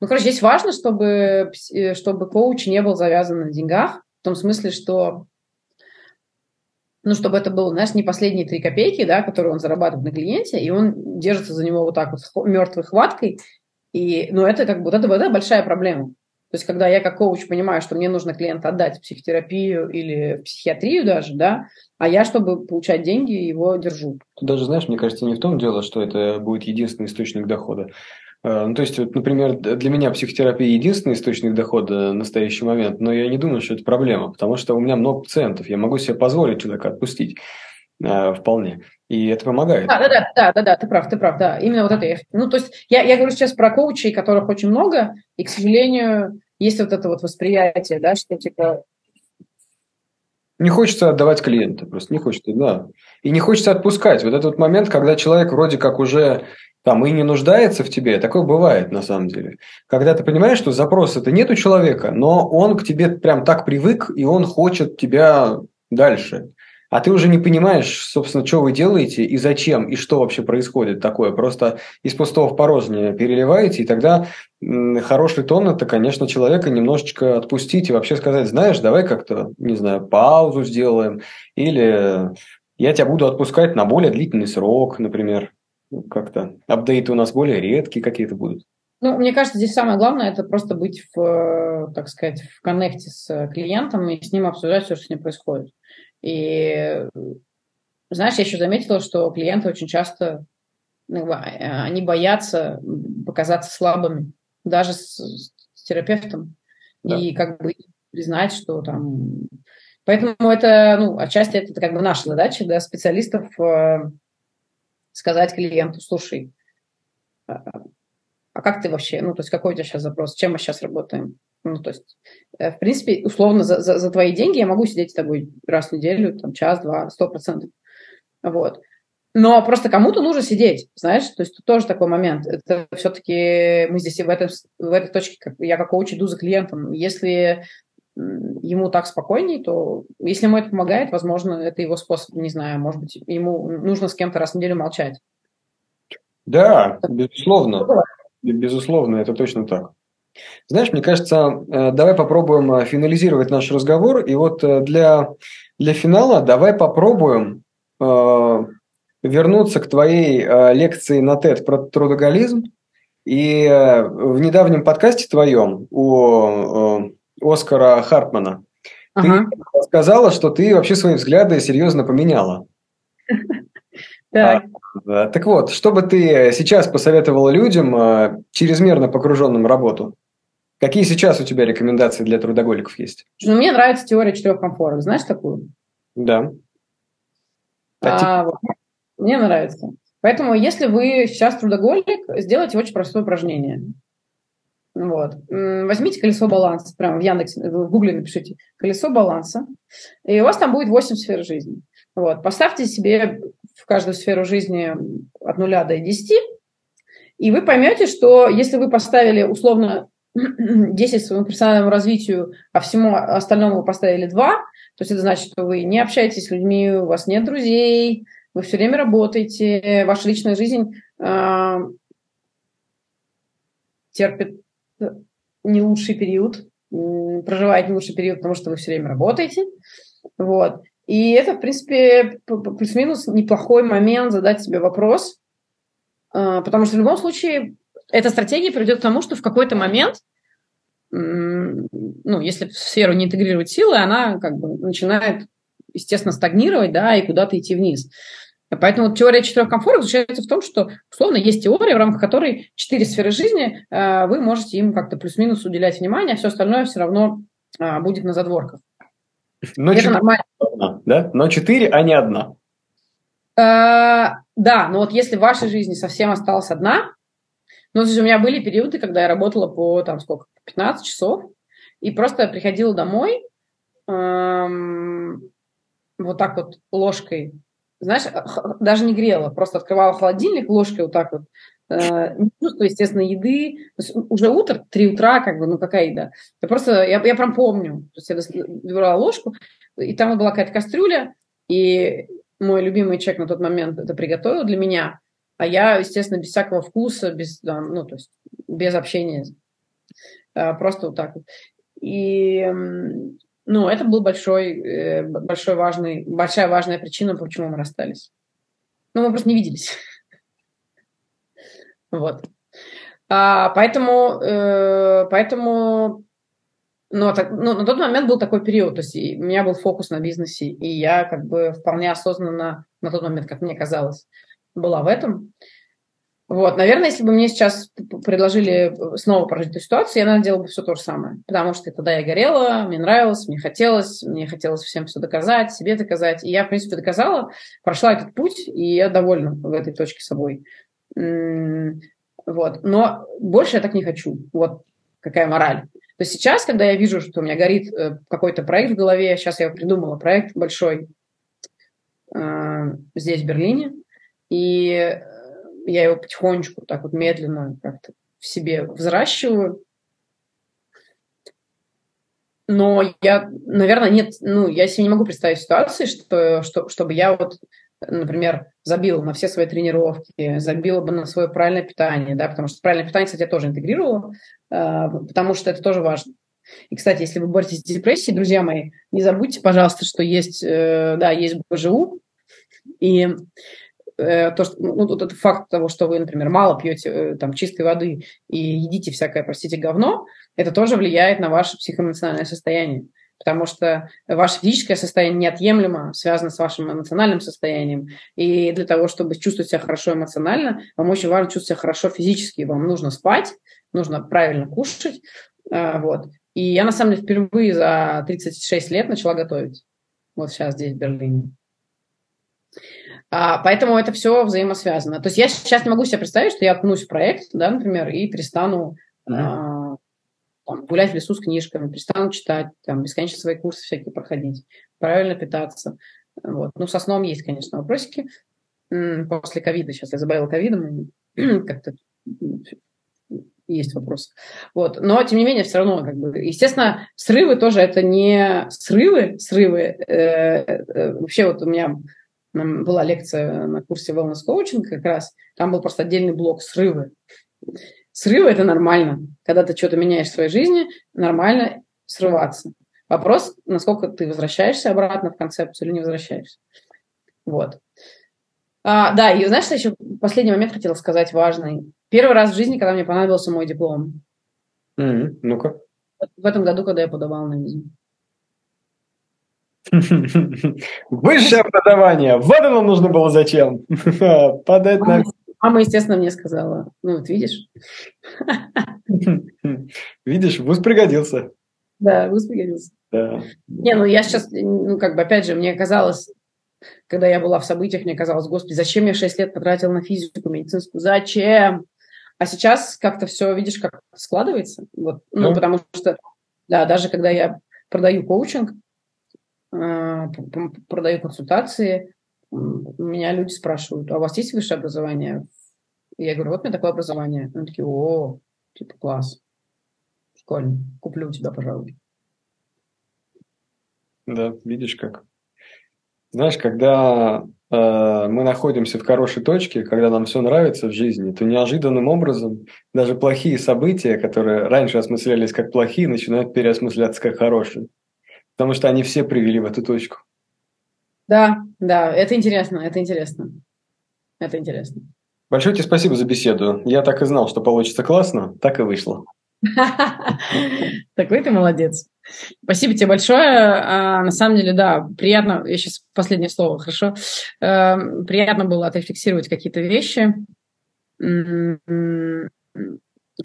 Ну, короче, здесь важно, чтобы, чтобы коуч не был завязан на деньгах, в том смысле, что, ну, чтобы это было, знаешь, не последние три копейки, да, которые он зарабатывает на клиенте, и он держится за него вот так вот с мертвой хваткой. И, ну, это как бы, вот это, это большая проблема. То есть, когда я как коуч понимаю, что мне нужно клиента отдать в психотерапию или в психиатрию даже, да, а я, чтобы получать деньги, его держу. Тут даже, знаешь, мне кажется, не в том дело, что это будет единственный источник дохода. Ну, то есть, вот, например, для меня психотерапия единственный источник дохода в настоящий момент, но я не думаю, что это проблема, потому что у меня много пациентов, я могу себе позволить человека отпустить вполне. И это помогает. Да, да, да, да, да, ты прав, ты прав, да. Именно вот это я... Ну, то есть я, я говорю сейчас про коучей, которых очень много, и, к сожалению, есть вот это вот восприятие, да, что типа... Не хочется отдавать клиента, просто не хочется, да. И не хочется отпускать. Вот этот вот момент, когда человек вроде как уже там и не нуждается в тебе, такое бывает на самом деле. Когда ты понимаешь, что запроса-то нет у человека, но он к тебе прям так привык, и он хочет тебя дальше. А ты уже не понимаешь, собственно, что вы делаете и зачем, и что вообще происходит такое. Просто из пустого в порожнее переливаете, и тогда хороший тон – это, конечно, человека немножечко отпустить и вообще сказать, знаешь, давай как-то, не знаю, паузу сделаем, или я тебя буду отпускать на более длительный срок, например. Как-то апдейты у нас более редкие какие-то будут. Ну, мне кажется, здесь самое главное – это просто быть, в, так сказать, в коннекте с клиентом и с ним обсуждать все, что с ним происходит. И, знаешь, я еще заметила, что клиенты очень часто, они боятся показаться слабыми, даже с, с терапевтом, да. И как бы признать, что там... Поэтому это, ну, отчасти это как бы наша задача, да, специалистов, сказать клиенту, слушай, а как ты вообще, ну, то есть какой у тебя сейчас запрос, чем мы сейчас работаем? Ну, то есть, в принципе, условно, за, за, за твои деньги я могу сидеть с тобой раз в неделю, там, час-два, сто процентов. Вот. Но просто кому-то нужно сидеть, знаешь, то есть тут тоже такой момент. Это все-таки мы здесь и в, этом, в этой точке, как, я как коуч иду за клиентом. Если ему так спокойней, то если ему это помогает, возможно, это его способ, не знаю, может быть, ему нужно с кем-то раз в неделю молчать. Да, безусловно. Безусловно, это точно так. Знаешь, мне кажется, давай попробуем финализировать наш разговор. И вот для, для финала давай попробуем э, вернуться к твоей э, лекции на тед про трудоголизм. И э, в недавнем подкасте твоем у э, Оскара Хартмана ага. ты сказала, что ты вообще свои взгляды серьезно поменяла. Так. А, так вот, что бы ты сейчас посоветовала людям, а, чрезмерно погруженным в работу? Какие сейчас у тебя рекомендации для трудоголиков есть? Ну, мне нравится теория четырех комфортов. Знаешь такую? Да. А, а, вот. Мне нравится. Поэтому, если вы сейчас трудоголик, сделайте очень простое упражнение. Вот. Возьмите колесо баланса, прямо в Яндексе, в Гугле напишите «колесо баланса», и у вас там будет восемь сфер жизни. Вот. Поставьте себе в каждую сферу жизни от нуля до десяти И вы поймете, что если вы поставили условно десять своему профессиональному развитию, а всему остальному вы поставили два, то есть это значит, что вы не общаетесь с людьми, у вас нет друзей, вы все время работаете, ваша личная жизнь э, терпит не лучший период, проживает не лучший период, потому что вы все время работаете. Вот. И это, в принципе, плюс-минус неплохой момент задать себе вопрос, потому что в любом случае эта стратегия приведет к тому, что в какой-то момент, ну, если в сферу не интегрировать силы, она как бы начинает, естественно, стагнировать, да, и куда-то идти вниз. Поэтому теория четырех комфортов заключается в том, что, условно, есть теория, в рамках которой четыре сферы жизни, вы можете им как-то плюс-минус уделять внимание, а все остальное все равно будет на задворках. Но это нормально. Одна, да? Но четыре, а не одна. А, да, но вот если в вашей жизни совсем осталась одна, ну, то есть у меня были периоды, когда я работала по, там, сколько, пятнадцать часов, и просто приходила домой эм, вот так вот ложкой, знаешь, даже не грела, просто открывала холодильник ложкой вот так вот, э, не чувствуя, естественно, еды. Уже утро, три утра, как бы, ну, какая еда? Я просто, я, я прям помню, то есть я брала ложку, и там вот была какая-то кастрюля, и мой любимый человек на тот момент это приготовил для меня, а я, естественно, без всякого вкуса, без, да, ну, то есть без общения, просто вот так вот. И, ну, это была большой, большой важный, большая важная причина, почему мы расстались. Ну, мы просто не виделись. Вот. Поэтому, поэтому, ну, так, ну, на тот момент был такой период, то есть у меня был фокус на бизнесе, и я как бы вполне осознанно на тот момент, как мне казалось, была в этом. Вот, наверное, если бы мне сейчас предложили снова прожить эту ситуацию, я, наверное, делала бы все то же самое, потому что тогда я горела, мне нравилось, мне хотелось, мне хотелось всем все доказать, себе доказать, и я, в принципе, доказала, прошла этот путь, и я довольна в этой точке собой. Вот, но больше я так не хочу, вот какая мораль. То есть сейчас, когда я вижу, что у меня горит какой-то проект в голове, сейчас я придумала проект большой здесь, в Берлине, и я его потихонечку, так вот медленно как-то в себе взращиваю. Но я, наверное, нет, ну, я себе не могу представить ситуации, что, что, чтобы я вот, например, забила на все свои тренировки, забила бы на свое правильное питание, да, потому что правильное питание, кстати, я тоже интегрировала, потому что это тоже важно. И, кстати, если вы боретесь с депрессией, друзья мои, не забудьте, пожалуйста, что есть, да, есть бэ жэ у, и то, что, ну, вот этот факт того, что вы, например, мало пьете там, чистой воды и едите всякое, простите, говно, это тоже влияет на ваше психоэмоциональное состояние, потому что ваше физическое состояние неотъемлемо связано с вашим эмоциональным состоянием, и для того, чтобы чувствовать себя хорошо эмоционально, вам очень важно чувствовать себя хорошо физически, вам нужно спать, нужно правильно кушать, вот. И я, на самом деле, впервые за тридцать шесть лет начала готовить, вот сейчас здесь, в Берлине. А, поэтому это все взаимосвязано. То есть я сейчас не могу себе представить, что я окунусь в проект, да, например, и перестану а, там, гулять в лесу с книжками, перестану читать, там, бесконечно свои курсы всякие проходить, правильно питаться. Вот. Ну, со сном есть, конечно, вопросики. После ковида, сейчас я заболела ковидом, как-то есть вопросы. Вот. Но, тем не менее, все равно, как бы, естественно, срывы тоже это не срывы, срывы. Э, э, вообще вот у меня была лекция на курсе wellness coaching как раз, там был просто отдельный блок «Срывы». Срывы – это нормально. Когда ты что-то меняешь в своей жизни, нормально срываться. Вопрос, насколько ты возвращаешься обратно в концепцию или не возвращаешься. Вот. А, да, и знаешь, что еще последний момент хотела сказать важный. Первый раз в жизни, когда мне понадобился мой диплом. Mm-hmm. Ну-ка. В этом году, когда я подавала на визу. Высшее образование. Вот оно нужно было зачем. Подать на... Мама, естественно, мне сказала. Ну, вот видишь. Видишь, вуз пригодился. Да, вуз пригодился. Да. Не, ну я сейчас, ну как бы, опять же, мне казалось, когда я была в событиях, мне казалось, господи, зачем я шесть лет потратила на физику, медицинскую? Зачем? А сейчас как-то все, видишь, как складывается. Вот. Ну, ну, потому что, да, даже когда я продаю коучинг, продаю консультации, меня люди спрашивают, а у вас есть высшее образование? И я говорю, вот мне такое образование. Они такие, о, типа, класс. Школьный. Куплю у тебя, пожалуй. Да, видишь как. Знаешь, когда э, мы находимся в хорошей точке, когда нам все нравится в жизни, то неожиданным образом даже плохие события, которые раньше осмыслялись как плохие, начинают переосмысляться как хорошие. Потому что они все привели в эту точку. Да, да, это интересно, это интересно. Это интересно. Большое тебе спасибо за беседу. Я так и знал, что получится классно, так и вышло. Такой ты молодец. Спасибо тебе большое. На самом деле, да, приятно. Я сейчас последнее слово, хорошо? Приятно было отрефлексировать какие-то вещи. В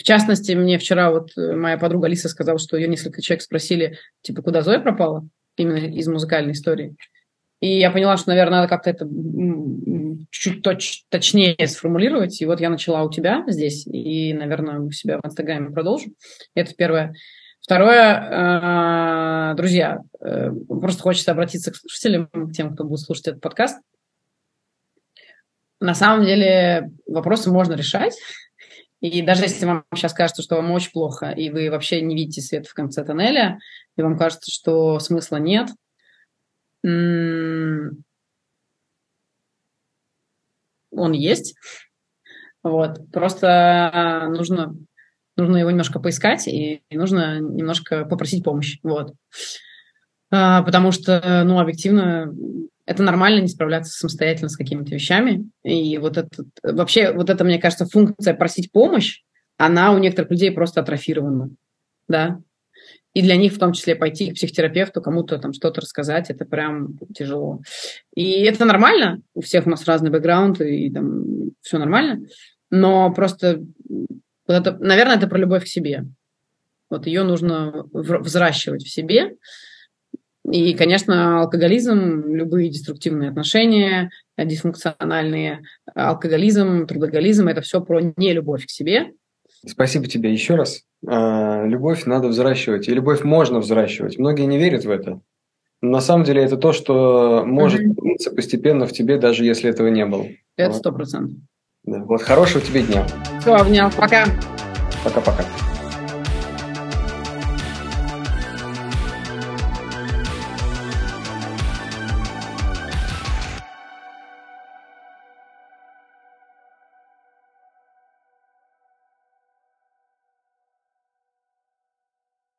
частности, мне вчера вот моя подруга Алиса сказала, что ее несколько человек спросили, типа, куда Зоя пропала? Именно из музыкальной истории. И я поняла, что, наверное, надо как-то это чуть точ- точнее сформулировать. И вот я начала у тебя здесь, и, наверное, у себя в Инстаграме продолжу. Это первое. Второе, друзья, просто хочется обратиться к слушателям, к тем, кто будет слушать этот подкаст. На самом деле вопросы можно решать. И даже если вам сейчас кажется, что вам очень плохо, и вы вообще не видите свет в конце тоннеля, и вам кажется, что смысла нет, он есть. Вот. Просто нужно, нужно его немножко поискать, и нужно немножко попросить помощи. Вот. Потому что, ну, объективно, это нормально не справляться самостоятельно с какими-то вещами. И вот это, вообще, вот эта, мне кажется, функция просить помощь, она у некоторых людей просто атрофирована. Да? И для них в том числе пойти к психотерапевту, кому-то там что-то рассказать, это прям тяжело. И это нормально. У всех у нас разный бэкграунд, и там все нормально. Но просто, вот это, наверное, это про любовь к себе. Вот ее нужно взращивать в себе. И, конечно, алкоголизм, любые деструктивные отношения, дисфункциональные, алкоголизм, трудоголизм – это все про нелюбовь к себе. Спасибо тебе еще раз. Любовь надо взращивать, и любовь можно взращивать. Многие не верят в это. Но на самом деле это то, что может появиться mm-hmm. постепенно в тебе, даже если этого не было. Это сто процентов. Вот. Да. Вот хорошего тебе дня. Все, обнял. Пока. Пока-пока.